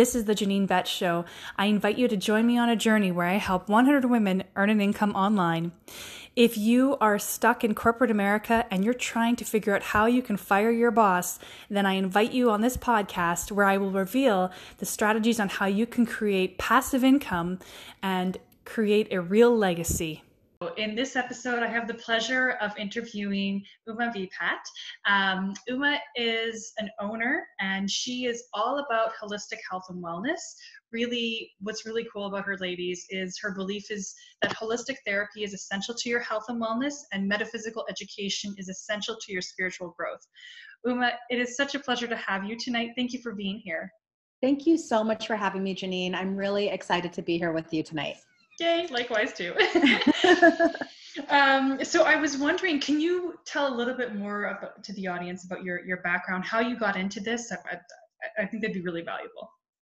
This is the Janine Betts Show. I invite you to join me on a journey where I help 100 women earn an income online. If you are stuck in corporate America and you're trying to figure out how you can fire your boss, then I invite you on this podcast where I will reveal the strategies on how you can create passive income and create a real legacy. In this episode, I have the pleasure of interviewing Uma Beepat. Uma is an owner, and she is all about holistic health and wellness. Really, what's really cool about her, ladies, is her belief is that holistic therapy is essential to your health and wellness, and metaphysical education is essential to your spiritual growth. Uma, it is such a pleasure to have you tonight. Thank you for being here. Thank you so much for having me, Janine. I'm really excited to be here with you tonight. Yay, likewise too. So I was wondering, can you tell a little bit more to the audience about your background, how you got into this? I think that'd be really valuable.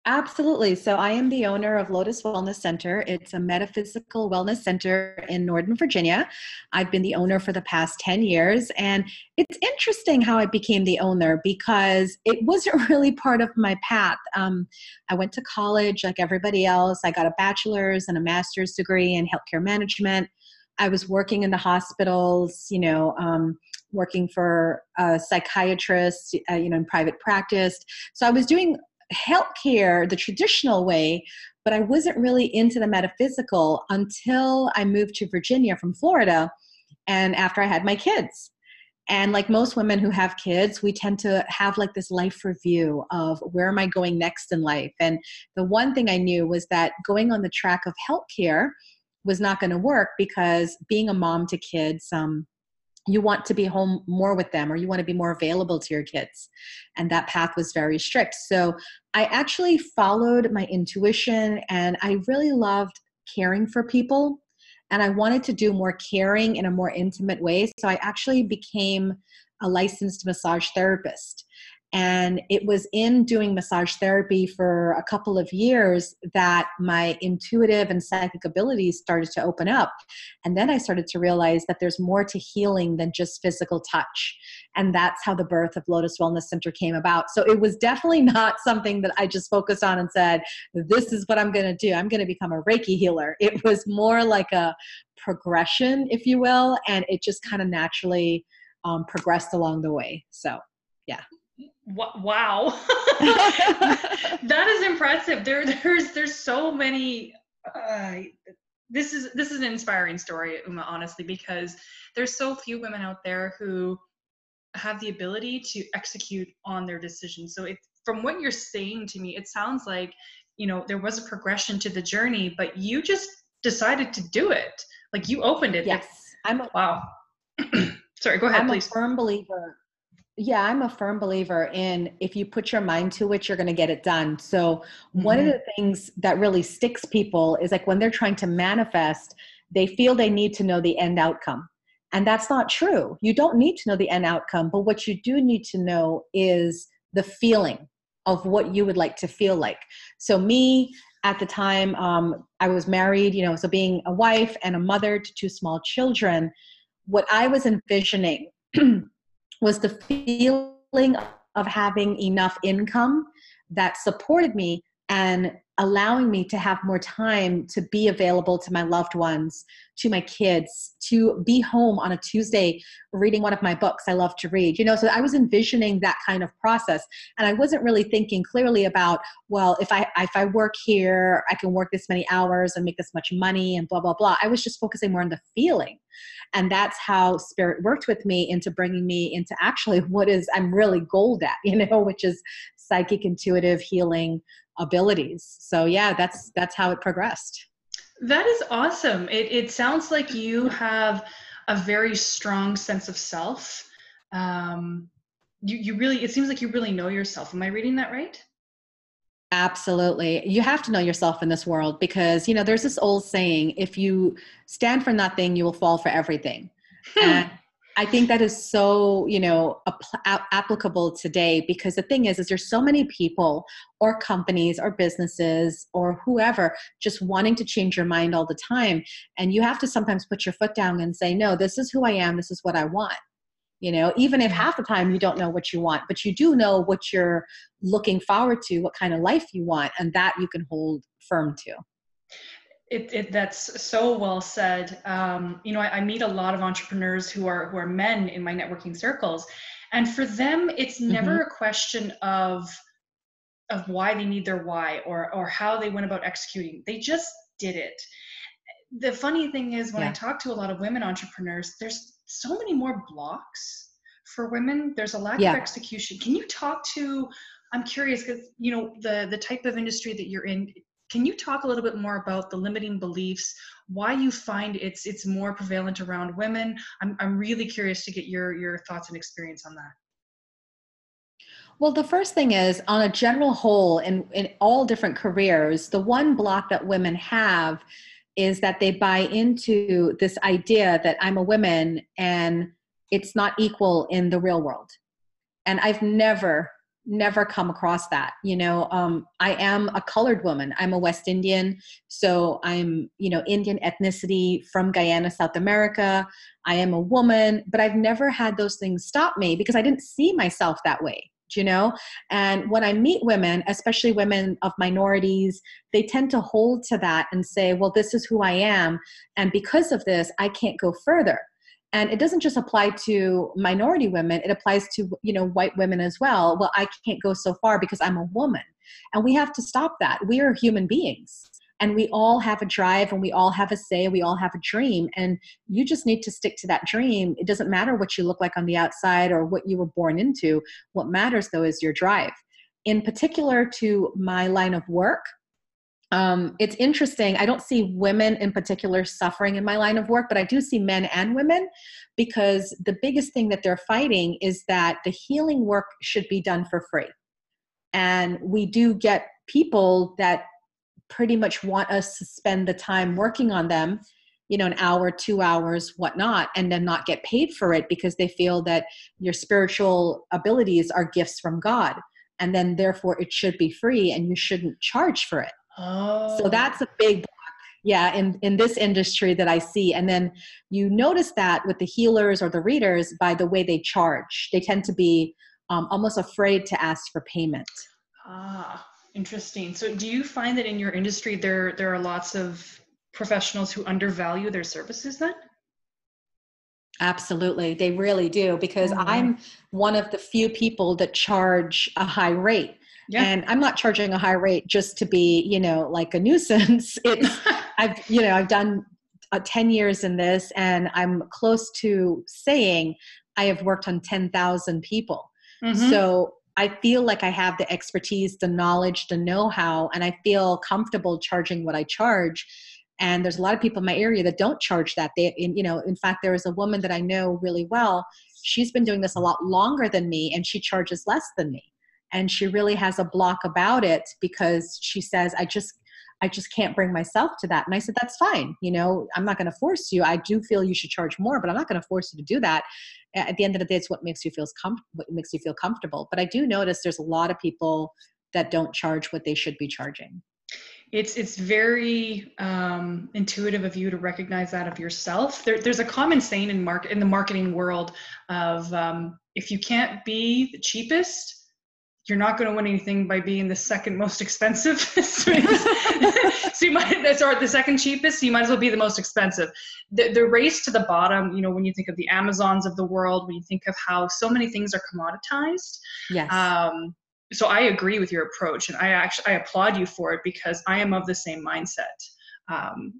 Absolutely. So I am the owner of Lotus Wellness Center. It's a metaphysical wellness center in Northern Virginia. I've been the owner for the past 10 years. And it's interesting how I became the owner because it wasn't really part of my path. I went to college like everybody else. I got a bachelor's and a master's degree in healthcare management. I was working in the hospitals, working for a psychiatrist, in private practice. So I was doing healthcare the traditional way, but I wasn't really into the metaphysical until I moved to Virginia from Florida and after I had my kids. And like most women who have kids, we tend to have like this life review of where am I going next in life? And the one thing I knew was that going on the track of healthcare was not going to work because being a mom to kids, you want to be home more with them, or you want to be more available to your kids. And that path was very strict. So I actually followed my intuition, and I really loved caring for people. And I wanted to do more caring in a more intimate way. So I actually became a licensed massage therapist. And it was in doing massage therapy for a couple of years that my intuitive and psychic abilities started to open up. And then I started to realize that there's more to healing than just physical touch. And that's how the birth of Lotus Wellness Center came about. So it was definitely not something that I just focused on and said, this is what I'm going to do. I'm going to become a Reiki healer. It was more like a progression, if you will. And it just kind of naturally progressed along the way. So, yeah. Wow. That is impressive. There's so many, this is an inspiring story, Uma, honestly, because there's so few women out there who have the ability to execute on their decisions. So from what you're saying to me, it sounds like, there was a progression to the journey, but you just decided to do it. Like you opened it. Yes. Wow. Sorry, go ahead, please. I'm a firm believer. Yeah, I'm a firm believer in if you put your mind to it, you're going to get it done. So one of the things that really sticks people is like when they're trying to manifest, they feel they need to know the end outcome. And that's not true. You don't need to know the end outcome, but what you do need to know is the feeling of what you would like to feel like. So me, at the time, I was married, so being a wife and a mother to two small children, what I was envisioning was the feeling of having enough income that supported me and allowing me to have more time to be available to my loved ones, to my kids, to be home on a Tuesday reading one of my books I love to read. So I was envisioning that kind of process, and I wasn't really thinking clearly about, well, if I work here, I can work this many hours and make this much money and blah, blah, blah. I was just focusing more on the feeling. And that's how spirit worked with me into bringing me into actually what is I'm really gold at, which is psychic, intuitive, healing abilities. So yeah, that's how it progressed. That is awesome. It sounds like you have a very strong sense of self. You really, it seems like you really know yourself. Am I reading that right? Absolutely. You have to know yourself in this world because, there's this old saying, if you stand for nothing, you will fall for everything. And I think that is so, applicable today, because the thing is there's so many people or companies or businesses or whoever just wanting to change your mind all the time. And you have to sometimes put your foot down and say, no, this is who I am. This is what I want. You know, even if half the time you don't know what you want, but you do know what you're looking forward to, what kind of life you want, and that you can hold firm to. That's so well said. You know, I meet a lot of entrepreneurs who are men in my networking circles, and for them, it's never a question of why they need their why or how they went about executing. They just did it. The funny thing is, when I talk to a lot of women entrepreneurs, there's so many more blocks for women. There's a lack of execution. Can you talk to, I'm curious, because you know, the type of industry that you're in, can you talk a little bit more about the limiting beliefs, why you find it's more prevalent around women? I'm really curious to get your thoughts and experience on that. Well, the first thing is, on a general whole, in all different careers, the one block that women have is that they buy into this idea that I'm a woman and it's not equal in the real world. And I've never come across that. You know, I am a colored woman. I'm a West Indian. So I'm, you know, Indian ethnicity from Guyana, South America. I am a woman, but I've never had those things stop me because I didn't see myself that way. You know, and when I meet women, especially women of minorities, they tend to hold to that and say, well, this is who I am. And because of this, I can't go further. And it doesn't just apply to minority women. It applies to, you know, white women as well. Well, I can't go so far because I'm a woman. And we have to stop that. We are human beings. And we all have a drive, and we all have a say, we all have a dream, and you just need to stick to that dream. It doesn't matter what you look like on the outside or what you were born into. What matters, though, is your drive. In particular to my line of work, it's interesting. I don't see women in particular suffering in my line of work, but I do see men and women, because the biggest thing that they're fighting is that the healing work should be done for free. And we do get people that pretty much want us to spend the time working on them, you know, an hour, 2 hours, whatnot, and then not get paid for it because they feel that your spiritual abilities are gifts from God. And then therefore it should be free and you shouldn't charge for it. Oh. So that's a big block. Yeah. In this industry that I see. And then you notice that with the healers or the readers by the way they charge, they tend to be almost afraid to ask for payment. Ah. Interesting. So do you find that in your industry, there are lots of professionals who undervalue their services then? Absolutely. They really do, because I'm one of the few people that charge a high rate. Yeah. And I'm not charging a high rate just to be, you know, like a nuisance. It's, I've done 10 years in this, and I'm close to saying I have worked on 10,000 people. Mm-hmm. So I feel like I have the expertise, the knowledge, the know-how, and I feel comfortable charging what I charge. And there's a lot of people in my area that don't charge that. In fact, there is a woman that I know really well. She's been doing this a lot longer than me, and she charges less than me. And she really has a block about it because she says, I just can't bring myself to that. And I said, that's fine. You know, I'm not going to force you. I do feel you should charge more, but I'm not going to force you to do that. At the end of the day, it's what makes you feel comfortable. But I do notice there's a lot of people that don't charge what they should be charging. It's very intuitive of you to recognize that of yourself. There's a common saying in the marketing world of if you can't be the cheapest, you're not going to win anything by being the second most expensive. Or the second cheapest, so you might as well be the most expensive. The race to the bottom, you know, when you think of the Amazons of the world, when you think of how so many things are commoditized. Yes. So I agree with your approach, and I applaud you for it, because I am of the same mindset. I'm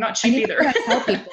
not cheap either. I tell people.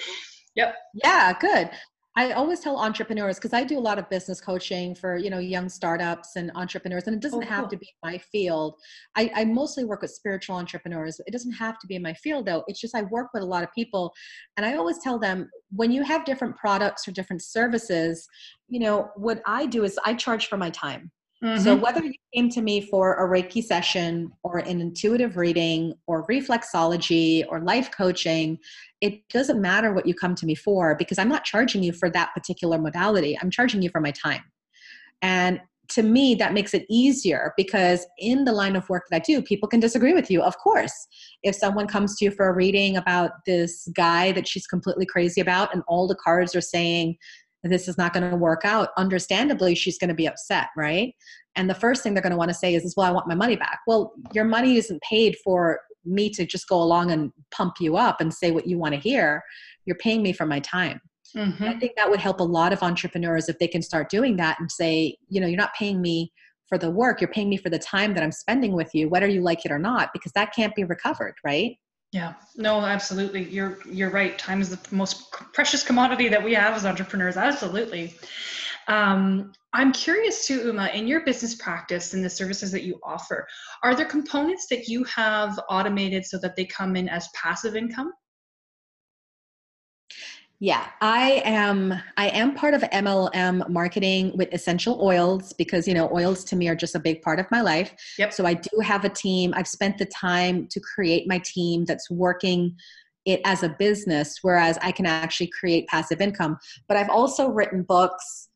Yep. Yeah, good. I always tell entrepreneurs, because I do a lot of business coaching for, you know, young startups and entrepreneurs, and it doesn't have to be my field. I mostly work with spiritual entrepreneurs. It doesn't have to be in my field, though. It's just I work with a lot of people, and I always tell them, when you have different products or different services, you know, what I do is I charge for my time. Mm-hmm. So whether you came to me for a Reiki session or an intuitive reading or reflexology or life coaching, it doesn't matter what you come to me for, because I'm not charging you for that particular modality. I'm charging you for my time. And to me, that makes it easier, because in the line of work that I do, people can disagree with you. Of course, if someone comes to you for a reading about this guy that she's completely crazy about and all the cards are saying, this is not going to work out, understandably, she's going to be upset, right? And the first thing they're going to want to say is, well, I want my money back. Well, your money isn't paid for me to just go along and pump you up and say what you want to hear. You're paying me for my time. Mm-hmm. I think that would help a lot of entrepreneurs if they can start doing that and say, you know, you're not paying me for the work. You're paying me for the time that I'm spending with you, whether you like it or not, because that can't be recovered, right? Yeah, no, absolutely. You're right. Time is the most precious commodity that we have as entrepreneurs. Absolutely. I'm curious too, Uma, in your business practice and the services that you offer, are there components that you have automated so that they come in as passive income? Yeah, I am part of MLM marketing with essential oils because, you know, oils to me are just a big part of my life. Yep. So I do have a team. I've spent the time to create my team that's working it as a business, whereas I can actually create passive income. But I've also written books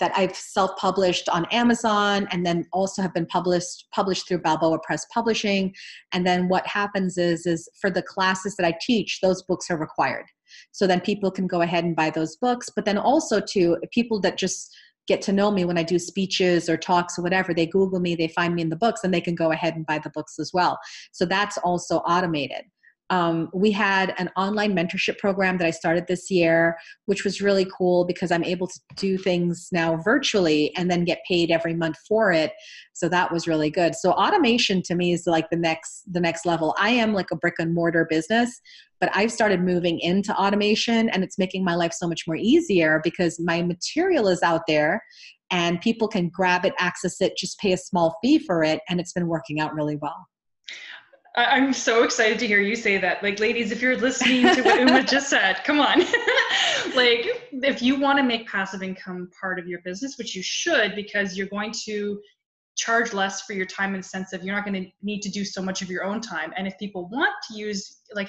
that I've self-published on Amazon and then also have been published through Balboa Press Publishing. And then what happens is for the classes that I teach, those books are required. So then people can go ahead and buy those books. But then also too, people that just get to know me when I do speeches or talks or whatever, they Google me, they find me in the books, and they can go ahead and buy the books as well. So that's also automated. We had an online mentorship program that I started this year, which was really cool because I'm able to do things now virtually and then get paid every month for it. So that was really good. So automation to me is like the next level. I am like a brick and mortar business, but I've started moving into automation and it's making my life so much more easier because my material is out there and people can grab it, access it, just pay a small fee for it. And it's been working out really well. I'm so excited to hear you say that. Like, ladies, if you're listening to what Uma just said, come on. Like, if you want to make passive income part of your business, which you should, because you're going to charge less for your time in the sense of you're not going to need to do so much of your own time. And if people want to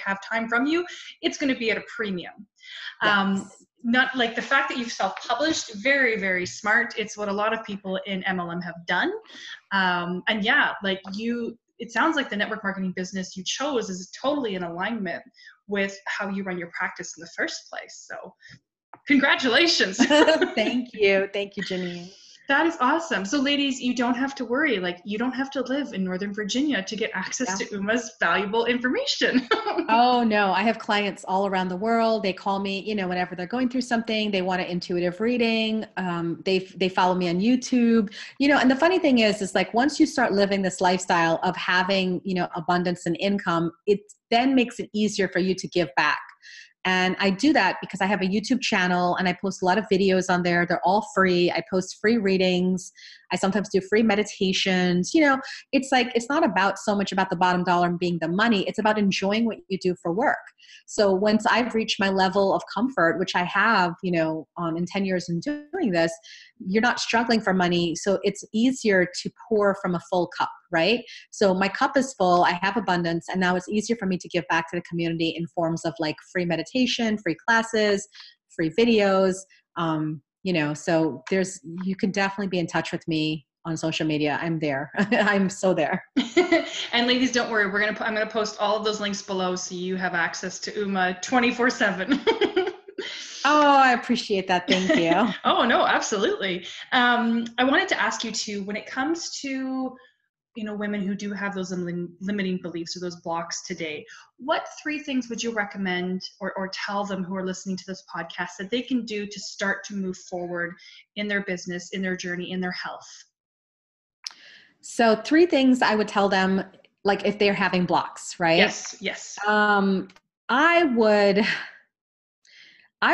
have time from you, it's going to be at a premium. Yes. Not like the fact that you've self-published, very, very smart. It's what a lot of people in MLM have done. And yeah, like you, it sounds like the network marketing business you chose is totally in alignment with how you run your practice in the first place. So congratulations. Thank you. Thank you, Janine. That is awesome. So ladies, you don't have to worry. Like, you don't have to live in Northern Virginia to get access to Uma's valuable information. Oh no, I have clients all around the world. They call me, you know, whenever they're going through something, they want an intuitive reading. They follow me on YouTube, you know, and the funny thing is like, once you start living this lifestyle of having, you know, abundance and income, it then makes it easier for you to give back. And I do that because I have a YouTube channel and I post a lot of videos on there. They're all free. I post free readings. I sometimes do free meditations. You know, it's like, it's not about so much about the bottom dollar and being the money. It's about enjoying what you do for work. So once I've reached my level of comfort, which I have, you know, in 10 years in doing this, you're not struggling for money. So it's easier to pour from a full cup, right? So my cup is full, I have abundance, and now it's easier for me to give back to the community in forms of like free meditation, free classes, free videos. You know, so you can definitely be in touch with me on social media. I'm there. I'm so there. And ladies, don't worry. I'm going to post all of those links below so you have access to Uma 24/7. Oh, I appreciate that. Thank you. Oh, no, absolutely. I wanted to ask you too, when it comes to, you know, women who do have those limiting beliefs or those blocks today, what three things would you recommend or tell them who are listening to this podcast that they can do to start to move forward in their business, in their journey, in their health? So three things I would tell them, like if they're having blocks, right? Yes. Yes. I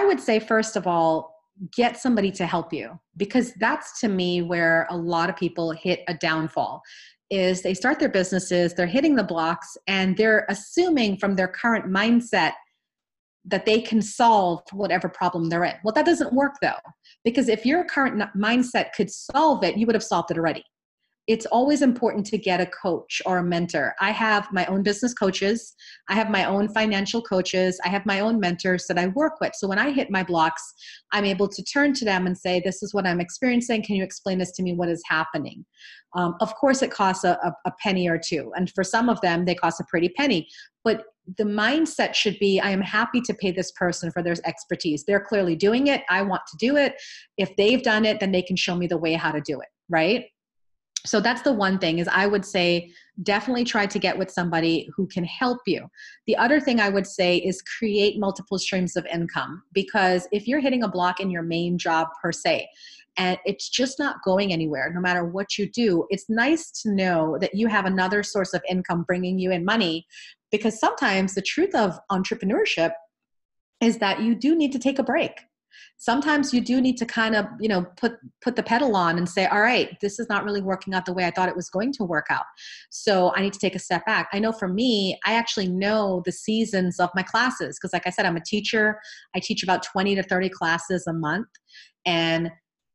would say, first of all, get somebody to help you, because that's to me where a lot of people hit a downfall is they start their businesses, they're hitting the blocks, and they're assuming from their current mindset that they can solve whatever problem they're in. Well, that doesn't work though, because if your current mindset could solve it, you would have solved it already. It's always important to get a coach or a mentor. I have my own business coaches. I have my own financial coaches. I have my own mentors that I work with. So when I hit my blocks, I'm able to turn to them and say, this is what I'm experiencing. Can you explain this to me? What is happening? Of course, it costs a penny or two. And for some of them, they cost a pretty penny. But the mindset should be, I am happy to pay this person for their expertise. They're clearly doing it. I want to do it. If they've done it, then they can show me the way how to do it, right? So that's the one thing, is I would say definitely try to get with somebody who can help you. The other thing I would say is create multiple streams of income, because if you're hitting a block in your main job per se, and it's just not going anywhere, no matter what you do, it's nice to know that you have another source of income bringing you in money, because sometimes the truth of entrepreneurship is that you do need to take a break. Sometimes you do need to kind of, you know, put the pedal on and say, all right, this is not really working out the way I thought it was going to work out. So I need to take a step back. I know for me, I actually know the seasons of my classes, because like I said, I'm a teacher. I teach about 20 to 30 classes a month, and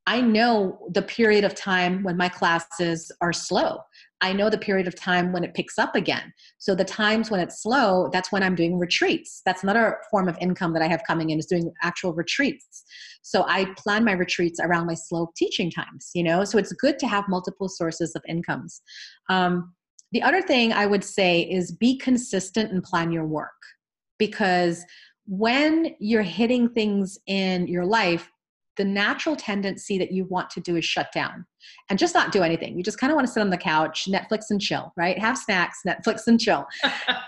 I know the period of time when my classes are slow. I know the period of time when it picks up again. So the times when it's slow, that's when I'm doing retreats. That's another form of income that I have coming in, is doing actual retreats. So I plan my retreats around my slow teaching times, you know, so it's good to have multiple sources of incomes. The other thing I would say is be consistent and plan your work, because when you're hitting things in your life, the natural tendency that you want to do is shut down and just not do anything. You just kind of want to sit on the couch, Netflix and chill, right? Have snacks, Netflix and chill.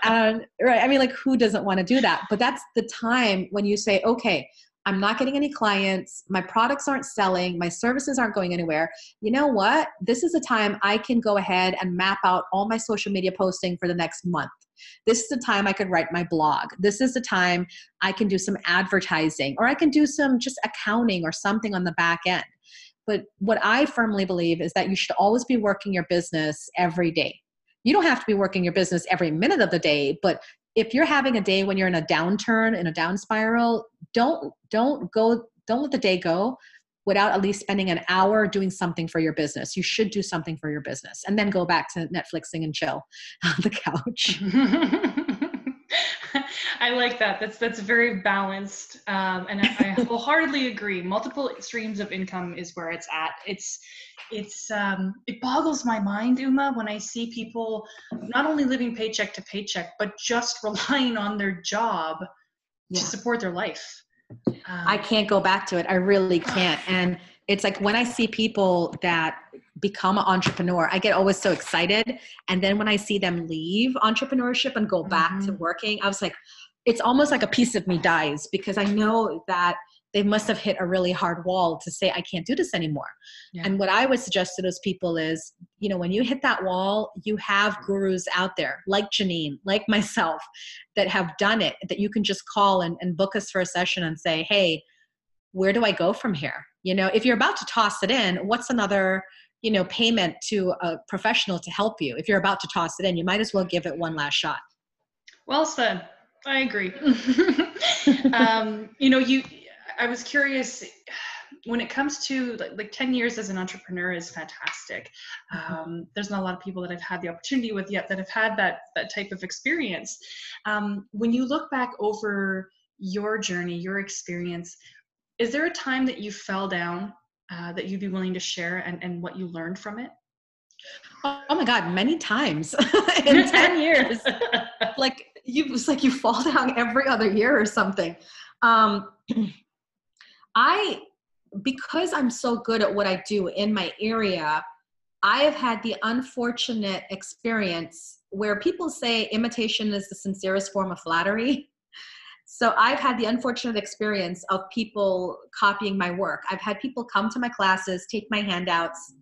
Right? I mean, like, who doesn't want to do that? But that's the time when you say, okay, I'm not getting any clients. My products aren't selling. My services aren't going anywhere. You know what? This is a time I can go ahead and map out all my social media posting for the next month. This is the time I could write my blog. This is the time I can do some advertising, or I can do some just accounting or something on the back end. But what I firmly believe is that you should always be working your business every day. You don't have to be working your business every minute of the day, but if you're having a day when you're in a downturn, in a down spiral, don't let the day go without at least spending an hour doing something for your business. You should do something for your business, and then go back to Netflixing and chill on the couch. I like that. That's very balanced. And I wholeheartedly agree. Multiple streams of income is where it's at. It boggles my mind, Uma, when I see people not only living paycheck to paycheck, but just relying on their job to support their life. I can't go back to it. I really can't. And it's like when I see people that become an entrepreneur, I get always so excited. And then when I see them leave entrepreneurship and go back to working, I was like, it's almost like a piece of me dies, because I know that they must have hit a really hard wall to say, I can't do this anymore. Yeah. And what I would suggest to those people is, you know, when you hit that wall, you have gurus out there like Janine, like myself, that have done it, that you can just call and book us for a session and say, hey, where do I go from here? You know, if you're about to toss it in, what's another, you know, payment to a professional to help you? If you're about to toss it in, you might as well give it one last shot. Well said. I agree. You know, I was curious when it comes to like 10 years as an entrepreneur is fantastic. There's not a lot of people that I've had the opportunity with yet that have had that type of experience. When you look back over your journey, your experience, is there a time that you fell down that you'd be willing to share and what you learned from it? Oh my God, many times in 10 years. It's like you fall down every other year or something. Because I'm so good at what I do in my area, I have had the unfortunate experience where people say imitation is the sincerest form of flattery. So I've had the unfortunate experience of people copying my work. I've had people come to my classes, take my handouts,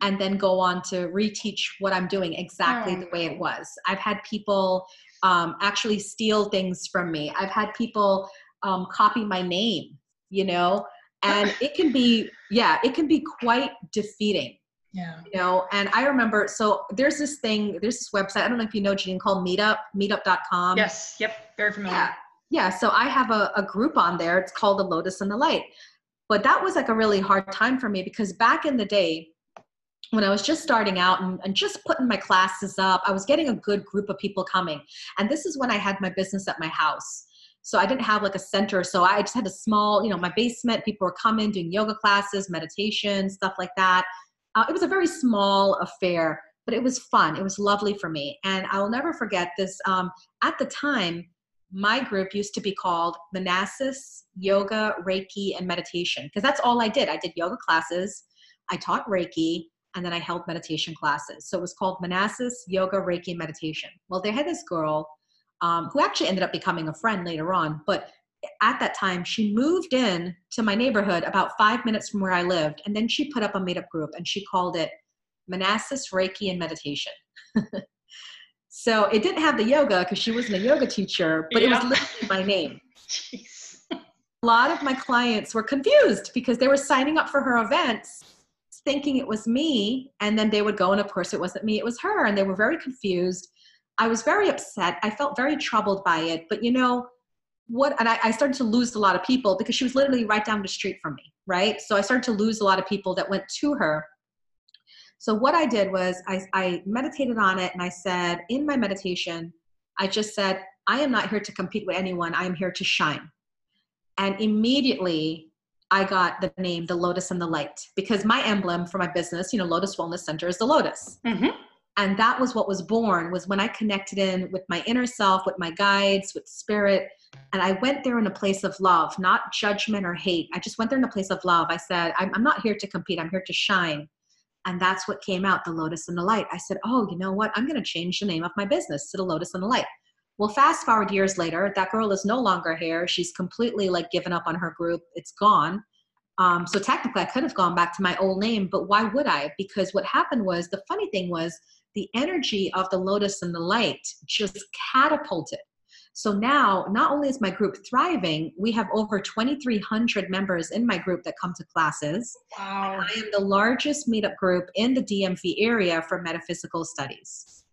and then go on to reteach what I'm doing exactly the way it was. I've had people actually steal things from me. I've had people copy my name, you know, and it can be quite defeating, you know. And I remember, so there's this website, I don't know if you know, Janine, called Meetup, meetup.com. Yes. Yep. Very familiar. Yeah. So I have a group on there. It's called The Lotus and the Light. But that was like a really hard time for me, because back in the day when I was just starting out and just putting my classes up, I was getting a good group of people coming. And this is when I had my business at my house. So I didn't have like a center. So I just had a small, you know, my basement. People were coming, doing yoga classes, meditation, stuff like that. It was a very small affair. but it was fun. It was lovely for me. And I will never forget this. At the time, my group used to be called Manassas Yoga, Reiki, and Meditation, because that's all I did. I did yoga classes, I taught Reiki, and then I held meditation classes. So it was called Manassas Yoga, Reiki, and Meditation. Well, they had this girl who actually ended up becoming a friend later on, but at that time, she moved in to my neighborhood about 5 minutes from where I lived, and then she put up a Meetup group, and she called it Manassas Reiki and Meditation. So it didn't have the yoga because she wasn't a yoga teacher, but It was literally my name. Jeez. A lot of my clients were confused because they were signing up for her events thinking it was me, and then they would go, and of course it wasn't me, it was her, and they were very confused. I was very upset. I felt very troubled by it, but you know, I started to lose a lot of people because she was literally right down the street from me, right? So I started to lose a lot of people that went to her. So what I did was I meditated on it, and I said, in my meditation, I just said, I am not here to compete with anyone. I am here to shine. And immediately I got the name, The Lotus and the Light, because my emblem for my business, you know, Lotus Wellness Center, is the lotus. Mm-hmm. And that was what was born, was when I connected in with my inner self, with my guides, with spirit. And I went there in a place of love, not judgment or hate. I just went there in a place of love. I said, I'm not here to compete. I'm here to shine. And that's what came out, The Lotus and the Light. I said, oh, you know what? I'm going to change the name of my business to The Lotus and the Light. Well, fast forward years later, that girl is no longer here. She's completely like given up on her group. It's gone. So technically I could have gone back to my old name, but why would I? Because what happened was, the funny thing was, the energy of The Lotus and the Light just catapulted. So now, not only is my group thriving, we have over 2,300 members in my group that come to classes. Wow. And I am the largest Meetup group in the DMV area for metaphysical studies.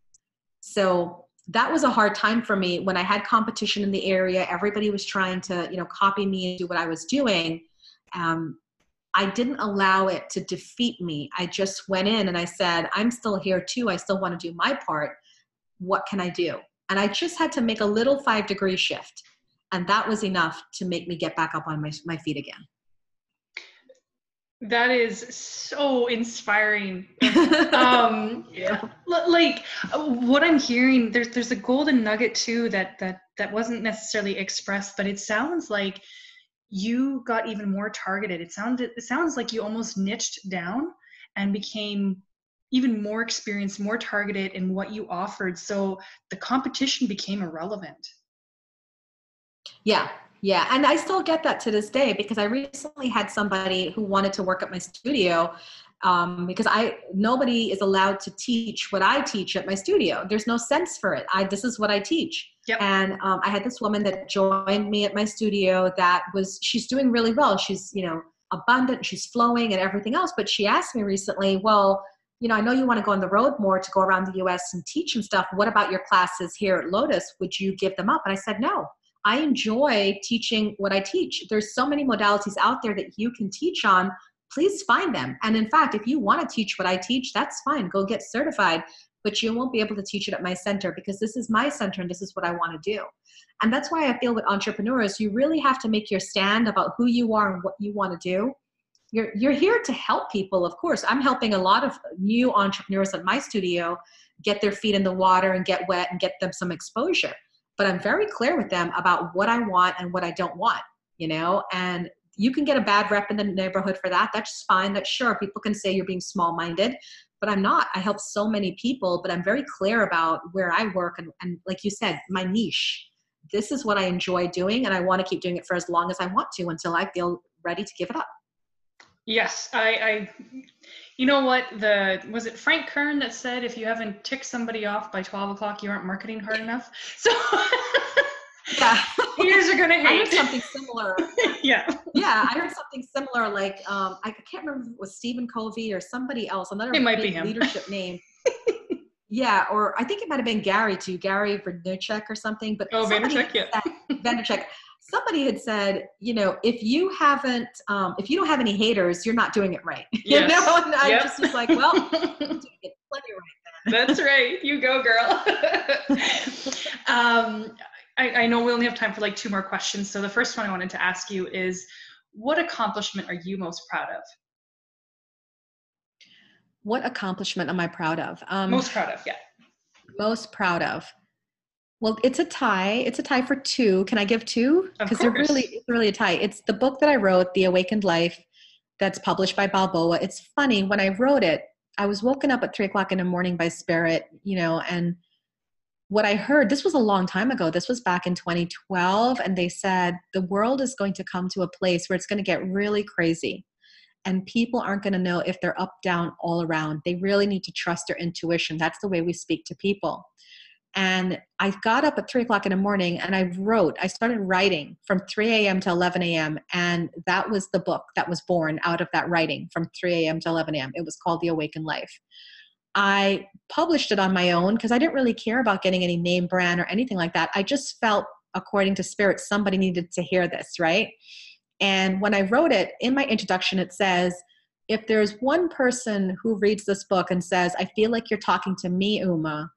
So that was a hard time for me when I had competition in the area. Everybody was trying to, you know, copy me and do what I was doing. I didn't allow it to defeat me. I just went in and I said, I'm still here too. I still want to do my part. What can I do? And I just had to make a little 5-degree shift. And that was enough to make me get back up on my feet again. That is so inspiring. Yeah. Like what I'm hearing, there's a golden nugget too that wasn't necessarily expressed, but it sounds like you got even more targeted. It sounds like you almost niched down and became even more experienced, more targeted in what you offered. So the competition became irrelevant. Yeah. Yeah. And I still get that to this day, because I recently had somebody who wanted to work at my studio because nobody is allowed to teach what I teach at my studio. There's no sense for it. This is what I teach. Yep. And I had this woman that joined me at my studio she's doing really well. She's, you know, abundant, she's flowing and everything else. But she asked me recently, well, you know, I know you want to go on the road more to go around the US and teach and stuff. What about your classes here at Lotus? Would you give them up? And I said, no, I enjoy teaching what I teach. There's so many modalities out there that you can teach on. Please find them. And in fact, if you want to teach what I teach, that's fine. Go get certified, but you won't be able to teach it at my center, because this is my center and this is what I want to do. And that's why I feel with entrepreneurs, you really have to make your stand about who you are and what you want to do. You're here to help people, of course. I'm helping a lot of new entrepreneurs at my studio get their feet in the water and get wet and get them some exposure. But I'm very clear with them about what I want and what I don't want, you know? And you can get a bad rep in the neighborhood for that. That's fine. That's sure. People can say you're being small-minded, but I'm not. I help so many people, but I'm very clear about where I work and like you said, my niche. This is what I enjoy doing, and I want to keep doing it for as long as I want to until I feel ready to give it up. Yes, I you know what, was it Frank Kern that said, if you haven't ticked somebody off by 12 o'clock, you aren't marketing hard enough? So yeah, haters are going to hate. I heard something similar. Yeah. Yeah, I heard something similar, like, I can't remember if it was Stephen Covey or somebody else, another leadership name. Yeah, or I think it might have been Gary too, Gary Vaynerchuk or something. But Vaynerchuk, yeah. Vaynerchuk. Somebody had said, you know, if you don't have any haters, you're not doing it right. Yes. You know, and I just was like, well, I'm doing it plenty right then. That's right. You go, girl. I know we only have time for like 2 more questions. So the first one I wanted to ask you is, what accomplishment are you most proud of? what accomplishment am I proud of? Most proud of, yeah. Most proud of. Well, it's a tie. It's a tie for two. Can I give two? Because it's really a tie. It's the book that I wrote, The Awakened Life, that's published by Balboa. It's funny, when I wrote it, I was woken up at 3 o'clock in the morning by spirit, you know, and what I heard, this was a long time ago. This was back in 2012. And they said, the world is going to come to a place where it's going to get really crazy. And people aren't going to know if they're up, down, all around. They really need to trust their intuition. That's the way we speak to people. And I got up at 3 o'clock in the morning and I started writing from 3 a.m. to 11 a.m. And that was the book that was born out of that writing from 3 a.m. to 11 a.m. It was called The Awakened Life. I published it on my own because I didn't really care about getting any name brand or anything like that. I just felt, according to spirit, somebody needed to hear this, right? And when I wrote it, in my introduction, it says, if there's one person who reads this book and says, I feel like you're talking to me, Uma,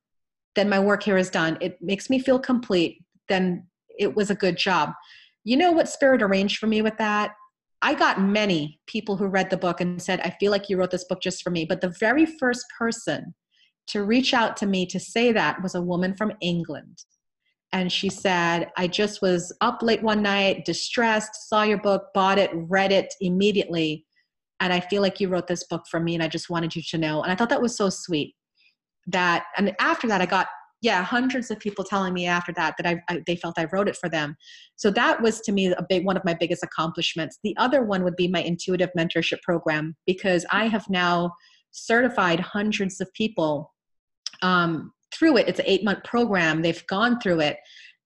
then my work here is done. It makes me feel complete. Then it was a good job. You know what spirit arranged for me with that? I got many people who read the book and said, I feel like you wrote this book just for me. But the very first person to reach out to me to say that was a woman from England. And she said, I just was up late one night, distressed, saw your book, bought it, read it immediately. And I feel like you wrote this book for me and I just wanted you to know. And I thought that was so sweet. That, and after that, I got, yeah, hundreds of people telling me after that that they felt I wrote it for them. So that was, to me, one of my biggest accomplishments. The other one would be my intuitive mentorship program, because I have now certified hundreds of people through it. It's an 8-month program. They've gone through it,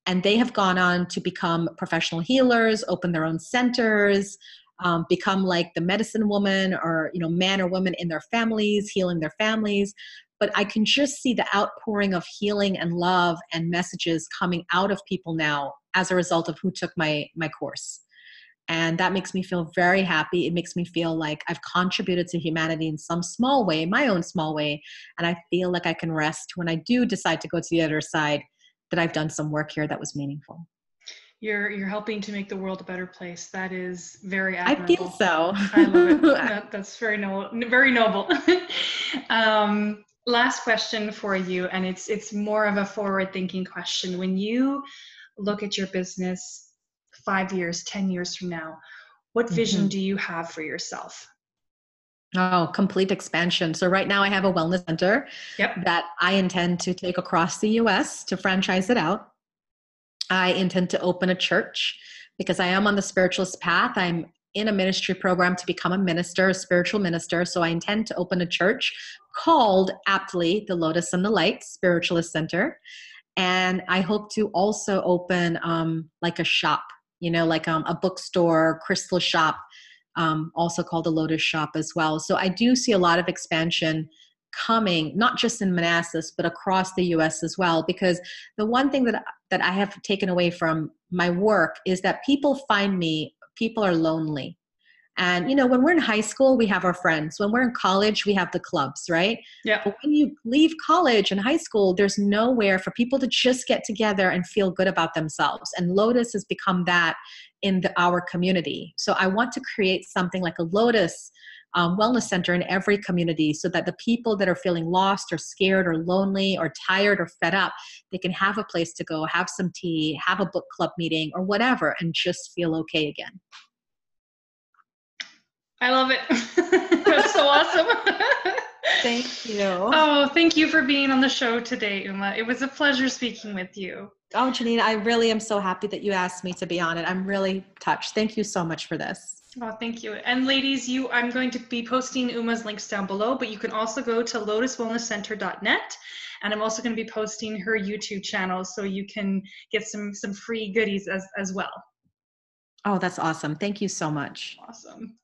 and they have gone on to become professional healers, open their own centers, become like the medicine woman or, you know, man or woman in their families, healing their families. But I can just see the outpouring of healing and love and messages coming out of people now as a result of who took my course. And that makes me feel very happy. It makes me feel like I've contributed to humanity in some small way, my own small way. And I feel like I can rest when I do decide to go to the other side, that I've done some work here that was meaningful. You're helping to make the world a better place. That is very admirable. I feel so. I love it. That's very noble. Very noble. Last question for you, and it's more of a forward-thinking question. When you look at your business 5 years, 10 years from now, what vision do you have for yourself? Oh, complete expansion. So right now I have a wellness center that I intend to take across the US to franchise it out. I intend to open a church because I am on the spiritualist path. I'm in a ministry program to become a minister, a spiritual minister. So I intend to open a church called, aptly, The Lotus and the Light Spiritualist Center. And I hope to also open like a shop, you know, like a bookstore, crystal shop, also called the Lotus Shop as well. So I do see a lot of expansion coming, not just in Manassas, but across the US as well. Because the one thing that I have taken away from my work is that people find me. People are lonely. And, you know, when we're in high school, we have our friends. When we're in college, we have the clubs, right? Yeah. But when you leave college and high school, there's nowhere for people to just get together and feel good about themselves. And Lotus has become that in our community. So I want to create something like a Lotus Wellness Center in every community, so that the people that are feeling lost or scared or lonely or tired or fed up, they can have a place to go, have some tea, have a book club meeting or whatever, and just feel okay again. I love it. That's so awesome. Thank you. Oh, thank you for being on the show today, Uma. It was a pleasure speaking with you. Oh, Janine, I really am so happy that you asked me to be on it. I'm really touched. Thank you so much for this. Oh, thank you. And ladies, I'm going to be posting Uma's links down below, but you can also go to lotuswellnesscenter.net, and I'm also going to be posting her YouTube channel, so you can get some free goodies as well. Oh, that's awesome. Thank you so much. Awesome.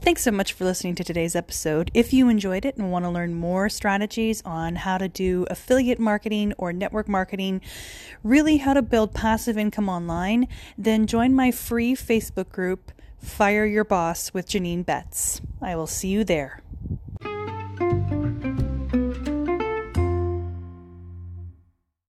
Thanks so much for listening to today's episode. If you enjoyed it and want to learn more strategies on how to do affiliate marketing or network marketing, really how to build passive income online, then join my free Facebook group, Fire Your Boss with Janine Betts. I will see you there.